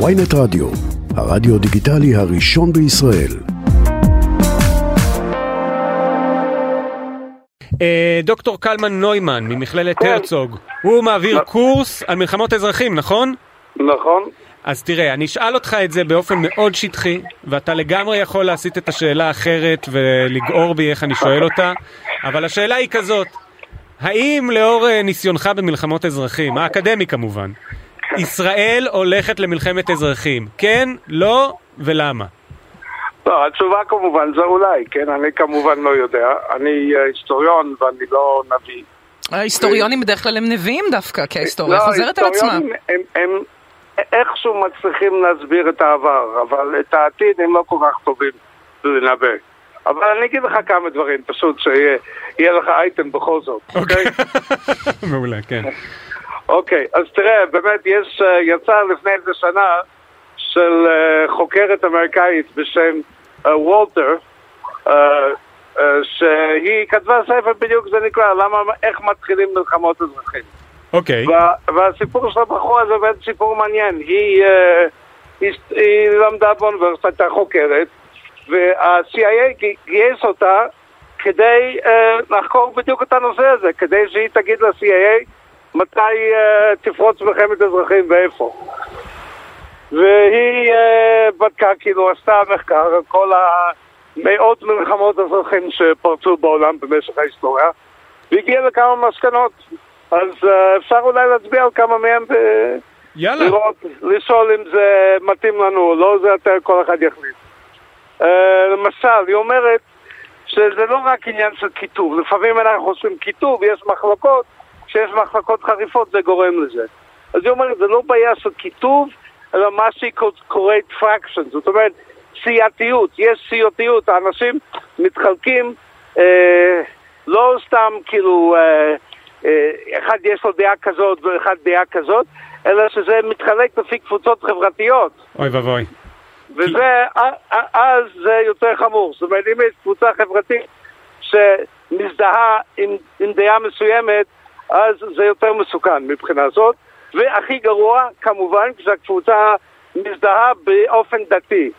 ויינט רדיו, הרדיו דיגיטלי הראשון בישראל. דוקטור קלמן נוימן ממכללת הרצוג, הוא מעביר קורס על מלחמות אזרחים, נכון? נכון. אז תראה, אני אשאל אותך את זה באופן מאוד שטחי, ואתה לגמרי יכול להסיט את השאלה אחרת ולגעור בי איך אני שואל אותה, אבל השאלה היא כזאת: האם לאור ניסיונך במלחמות אזרחים, האקדמי כמובן, ישראל הולכת למלחמת אזרחים? כן, לא, ולמה? לא, התשובה כמובן זה אולי, כן, אני כמובן לא יודע. אני היסטוריון ואני לא נביא. ההיסטוריונים בדרך כלל הם נביאים דווקא, כי ההיסטוריה חוזרת על עצמה. הם איכשהו מצליחים להסביר את העבר, אבל את העתיד הם לא כל כך טובים לנבא. אבל אני אגיד לך כמה דברים, פשוט שיהיה לך אייטם בכל זאת, אוקיי? מעולה, כן. אוקיי, אז תראה, באמת יצא לפני איזה שנה של חוקרת אמריקאית בשם וולטר, שהיא כתבה ספר בדיוק זה נקרא, למה, איך מתחילים מלחמות אזרחים. אוקיי. והסיפור של הבחורה זה באמת סיפור מעניין. היא למדה באוניברסיטה, הייתה חוקרת, וה-CIA גייס אותה כדי לחקור בדיוק את הנושא הזה, כדי שהיא תגיד ל-CIA מתי תפרוץ מלחמת אזרחים ואיפה. והיא בדקה, כאילו עשתה מחקר, כל המאות מלחמות אזרחים שפרצו בעולם במשך ההיסטוריה, והגיעה לכמה מסקנות. אז אפשר אולי להצביע על כמה מהם ולראות, לשאול אם זה מתאים לנו או לא, זה יותר כל אחד יחליט. למשל, היא אומרת שזה לא רק עניין של כיתוב. לפעמים אנחנו עושים כיתוב, יש מחלקות, כשיש מחלקות חריפות זה גורם לזה. אז היא אומרת, זה לא בעיה של כיתוב, אלא מה שהיא קוראת פרקשן, זאת אומרת, סייעתיות, יש סייעתיות, האנשים מתחלקים, לא סתם כאילו, אחד יש לו דעה כזאת ואחד דעה כזאת, אלא שזה מתחלק לפי קבוצות חברתיות. אוי ובוי. וזה, אז זה יותר חמור, זאת אומרת, אם יש קבוצה חברתית שמזדהה עם דעה מסוימת, אז זה יותר מסוכן מבחינה זאת. והכי גרוע, כמובן, כשהקבוצה מזדהה באופן דתי.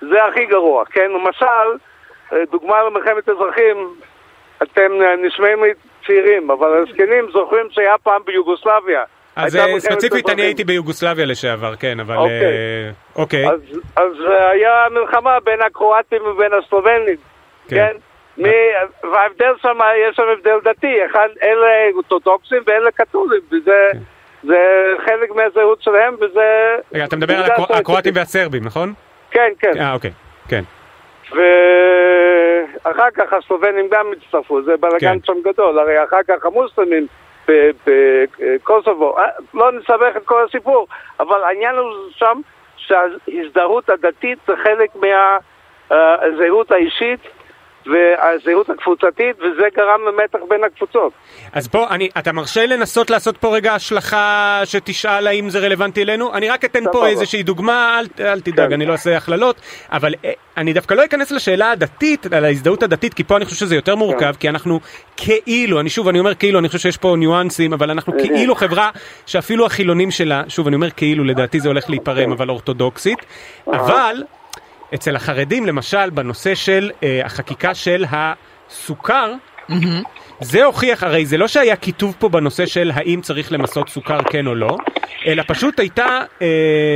זה הכי גרוע, כן? למשל, דוגמה למלחמת אזרחים, אתם נשמעים צעירים, אבל הזקנים זוכרים שהיה פעם ביוגוסלביה. אז ספציפית אני הייתי ביוגוסלביה לשעבר, כן, אבל... אוקיי. אז היה מלחמה בין הקרואטים ובין הסלובנים, כן? וההבדל שם, יש שם הבדל דתי, אלה אורתודוקסים ואלה קתולים, וזה... זה חלק מהזהות שלהם, וזה... רגע, אתה מדבר על הקרואטים והסרבים, נכון? כן, כן. אוקיי, כן. ואחר כך הסלובנים גם מצטרפו, זה בלגן שם גדול, הרי אחר כך המוסלמים בקוסובו, לא נסבך את כל הסיפור, אבל העניין הוא שם שההזדהות הדתית זה חלק מהזהות האישית, והזהות הקבוצתית, וזה גרם למתח בין הקבוצות. אז פה, אתה מרשה לנסות לעשות פה רגע השלכה שתשאל האם זה רלוונטי אלינו? אני רק אתן פה איזושהי דוגמה, אל תדאג, אני לא אעשה הכללות, אבל אני דווקא לא אכנס לשאלה הדתית, על ההזדהות הדתית, כי פה אני חושב שזה יותר מורכב, כי אנחנו כאילו, אני אומר כאילו, אני חושב שיש פה ניואנסים, אבל אנחנו כאילו חברה שאפילו החילונים שלה, שוב, אני אומר כאילו, לדעתי זה הולך להיפרם, אבל אורתודוקסית, אבל אצל החרדים, למשל, בנושא של החקיקה של הסוכר, זה הוכיח, הרי זה לא שהיה כיתוב פה בנושא של האם צריך למסות סוכר כן או לא, אלא פשוט הייתה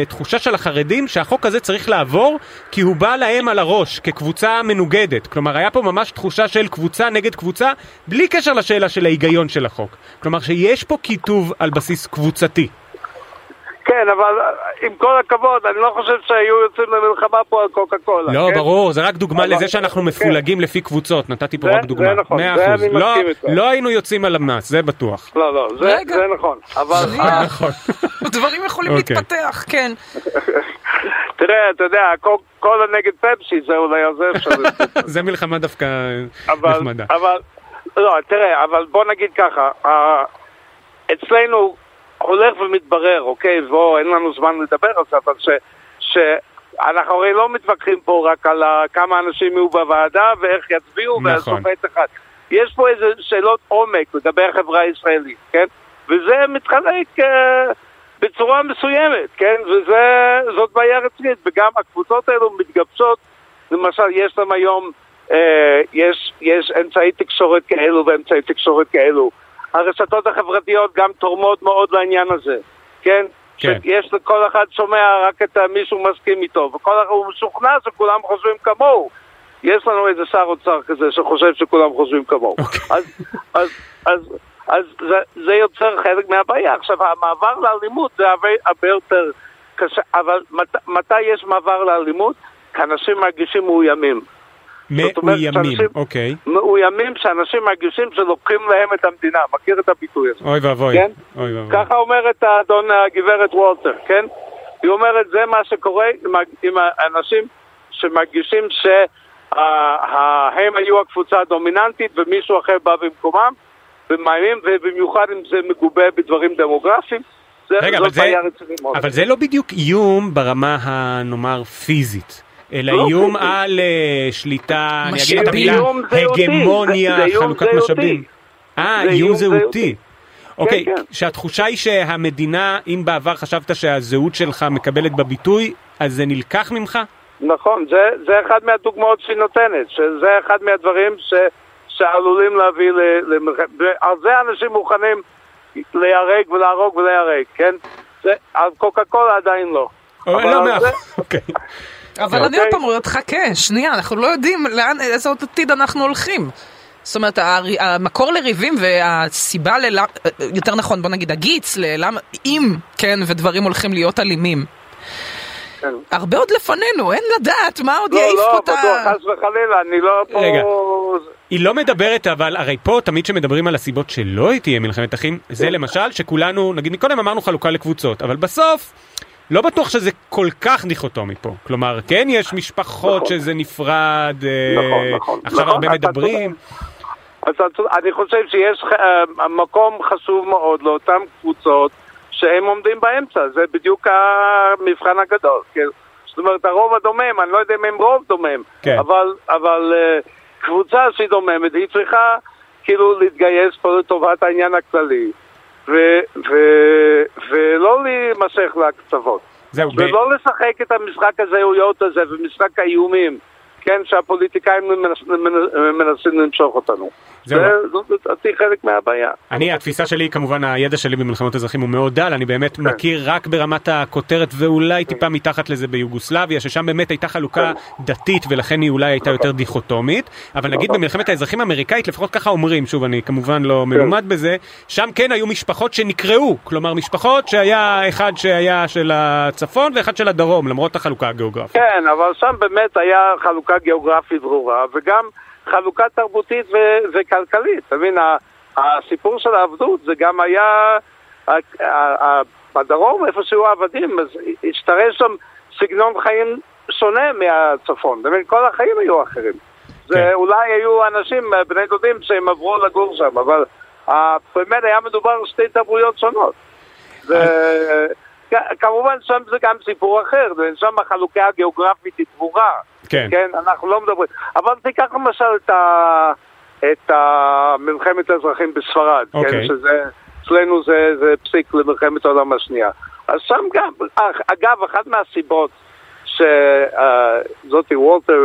תחושה של החרדים שהחוק הזה צריך לעבור, כי הוא בא להם על הראש כקבוצה מנוגדת. כלומר, היה פה ממש תחושה של קבוצה נגד קבוצה, בלי קשר לשאלה של ההיגיון של החוק. כלומר, שיש פה כיתוב על בסיס קבוצתי. כן, אבל עם כל הכבוד, אני לא חושב שהיו יוצאים למלחמה פה על קוקה קולה. לא, ברור, זה רק דוגמה לזה שאנחנו מפולגים לפי קבוצות, נתתי פה רק דוגמה. זה נכון, זה אני מסכים איתו. לא היינו יוצאים על המס, זה בטוח. לא, לא, זה נכון. זה נכון. דברים יכולים להתפתח, כן. תראה, אתה יודע, קולה נגד פפסי, זה אולי עוזר שזה. זה מלחמה דווקא נחמדה. אבל, לא, תראה, אבל בוא נגיד ככה, אצלנו, הולך ומתברר, אוקיי, ואין לנו זמן לדבר על זה, אבל שאנחנו הרי לא מתווכחים פה רק על כמה אנשים יהיו בוועדה ואיך יצביעו, והשופט אחד. יש פה איזה שאלות עומק לגבי החברה הישראלית, כן? וזה מתחלק בצורה מסוימת, כן? וזאת בעיה רצינית, וגם הקבוצות האלו מתגבשות, למשל, יש להם היום, יש אמצעי תקשורת כאלו ואמצעי תקשורת כאלו. הרשתות החברתיות גם תורמות מאוד לעניין הזה, כן? כן. יש לכל אחד שומע רק את מישהו מסכים איתו, וכל אחד הוא משוכנע שכולם חושבים כמוהו. יש לנו איזה שר אוצר כזה שחושב שכולם חושבים כמוהו. Okay. אז זה יוצר חלק מהבעיה. עכשיו, המעבר לאלימות זה הרבה יותר קשה, אבל מתי יש מעבר לאלימות? אנשים מרגישים מאוימים. מאוימים, אוקיי. מאוימים שאנשים מרגישים שלוקחים להם את המדינה. מכיר את הביטוי הזה? אוי ואבוי. כן? ככה אומרת האדון הגברת וולטר, כן? היא אומרת, זה מה שקורה עם האנשים שמרגישים שהם היו הקבוצה הדומיננטית ומישהו אחר בא במקומם, ומאיימים, ובמיוחד אם זה מגובה בדברים דמוגרפיים. רגע, אבל זה לא בדיוק איום ברמה הנאמר פיזית, אלא איום על שליטה, אני אגיד את המילה, הגמוניה, חלוקת משאבים. איום זהותי. אוקיי, שהתחושה היא שהמדינה, אם בעבר חשבת שהזהות שלך מקבלת בביטוי, אז זה נלקח ממך? נכון, זה אחד מהדוגמאות שהיא נותנת, שזה אחד מהדברים שעלולים להביא למלחמת, ועל זה אנשים מוכנים להירג ולהרוג ולהירג, כן? זה, על קוקה קולה עדיין לא. לא מעט, אוקיי. אבל אני עוד פעם אומרת, חכה, שנייה, אנחנו לא יודעים לאיזה עוד עתיד אנחנו הולכים. זאת אומרת, המקור לריבים והסיבה ללמה, יותר נכון, בוא נגיד, הגיץ ללמה, אם, כן, ודברים הולכים להיות אלימים. הרבה עוד לפנינו, אין לדעת, מה עוד יעיף אותה? לא, בטוח, חס וחלילה, אני לא פה... רגע. היא לא מדברת, אבל הרי פה תמיד שמדברים על הסיבות שלא תהיה מלחמת אחים, זה למשל שכולנו, נגיד מקודם אמרנו חלוקה לקבוצות, אבל בסוף לא בטוח שזה כל כך דיכוטומי פה. כלומר, כן, יש משפחות שזה נפרד, עכשיו הרבה מדברים. אז אני חושב שיש מקום חשוב מאוד לאותן קבוצות שהם עומדים באמצע, זה בדיוק המבחן הגדול. זאת אומרת, הרוב הדומם, אני לא יודע אם הם רוב דומם, אבל... קבוצה שהיא דוממת, היא צריכה כאילו להתגייס פה לטובת העניין הכללי, ולא להימשך לקצוות. ולא לשחק את המשחק הזהויות הזה, ומשחק האיומים, כן, שהפוליטיקאים מנסים למשוך אותנו. זה חלק מהבעיה. אני, התפיסה שלי, כמובן הידע שלי במלחמות אזרחים הוא מאוד דל, אני באמת מכיר רק ברמת הכותרת ואולי טיפה מתחת לזה ביוגוסלביה, ששם באמת הייתה חלוקה דתית ולכן היא אולי הייתה יותר דיכוטומית, אבל נגיד במלחמת האזרחים האמריקאית, לפחות ככה אומרים, שוב אני כמובן לא מלומד בזה, שם כן היו משפחות שנקראו, כלומר משפחות שהיה אחד שהיה של הצפון ואחד של הדרום, למרות החלוקה הגיאוגרפית. כן, אבל שם באמת היה חלוקה גיאוגרפית ברורה, וגם חלוקה תרבותית וכלכלית. תבין, הסיפור של העבדות זה גם היה בדרום איפשהו העבדים, אז השתרש שם סגנון חיים שונה מהצפון. תבין, כל החיים היו אחרים. אולי היו אנשים, בני דודים, שהם עברו לגור שם, אבל באמת היה מדובר על שתי תרבויות שונות. כמובן שם זה גם סיפור אחר, שם החלוקה הגיאוגרפית היא תבורה. כן, אנחנו לא מדברים. אבל תיקח למשל את מלחמת האזרחים בספרד, שזה אצלנו זה פסיק למלחמת העולם השנייה. אז שם גם, אגב, אחת מהסיבות שזאתי וולטר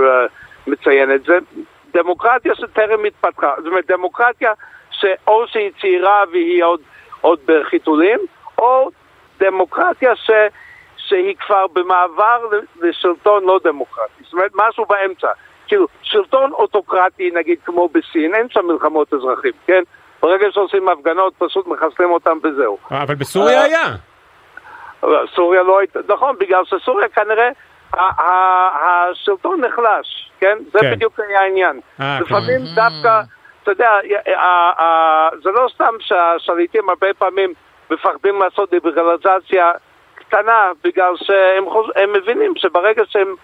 מציינת, זה דמוקרטיה שטרם התפתחה. זאת אומרת, דמוקרטיה שאו שהיא צעירה והיא עוד בחיתולים, או דמוקרטיה שהיא כבר במעבר לשלטון לא דמוקרטי. זאת אומרת, משהו באמצע. כאילו, שלטון אוטוקרטי, נגיד, כמו בסין, אין שם מלחמות אזרחים, כן? ברגע שעושים הפגנות, פשוט מחסלים אותם וזהו. אבל בסוריה היה. סוריה לא הייתה, נכון, בגלל שסוריה כנראה השלטון נחלש, כן? זה בדיוק היה העניין. לפעמים דווקא, אתה יודע, זה לא סתם שהשליטים הרבה פעמים מפחדים לעשות ליברליזציה קטנה, בגלל שהם מבינים שברגע שהם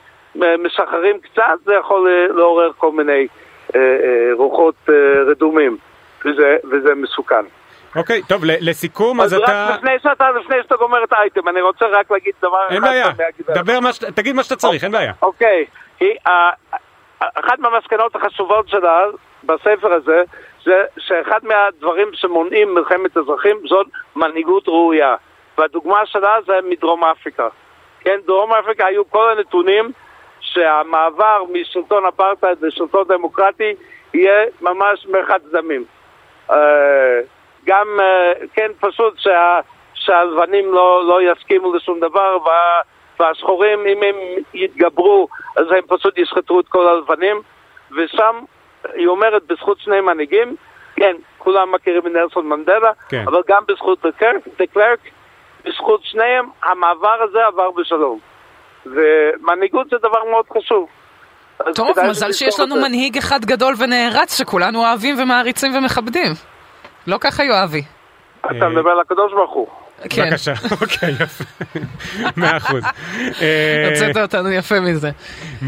משחררים קצת, זה יכול לעורר כל מיני רוחות רדומים, וזה מסוכן. אוקיי, טוב, לסיכום, אז אתה... לפני שאתה גומר את האייטם, אני רוצה רק להגיד דבר אחד. אין בעיה, תגיד מה שאתה צריך, אין בעיה. אוקיי, אחת מהמסקנות החשובות שלה בספר הזה, זה שאחד מהדברים שמונעים מלחמת אזרחים זאת מנהיגות ראויה. והדוגמה שלה זה מדרום אפריקה. כן, דרום אפריקה היו כל הנתונים שהמעבר משלטון אפרטהייד לשלטון דמוקרטי יהיה ממש מרחץ דמים. גם, כן, פשוט שהלבנים לא יסכימו לשום דבר, והשחורים, אם הם יתגברו, אז הם פשוט ישחטו את כל הלבנים. ושם היא אומרת, בזכות שני מנהיגים, כן, כולם מכירים מנלסון מנדלה, כן. אבל גם בזכות דקלרק, בזכות שניהם, המעבר הזה עבר בשלום. ומנהיגות זה דבר מאוד חשוב. טוב, מזל שיש לנו מנהיג אחד גדול ונערץ, שכולנו אוהבים ומעריצים ומכבדים. לא ככה יואבי. אתה מדבר על הקדוש ברוך הוא. בבקשה, אוקיי, יפה. 100%. יוצאת אותנו יפה מזה. 100%.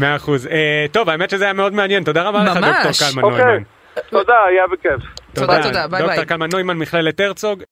טוב, האמת שזה היה מאוד מעניין. תודה רבה לך, דוקטור קלמן נוימן. תודה, היה בכיף. תודה, ביי ביי. דוקטור קלמן נוימן, מכללת הרצוג.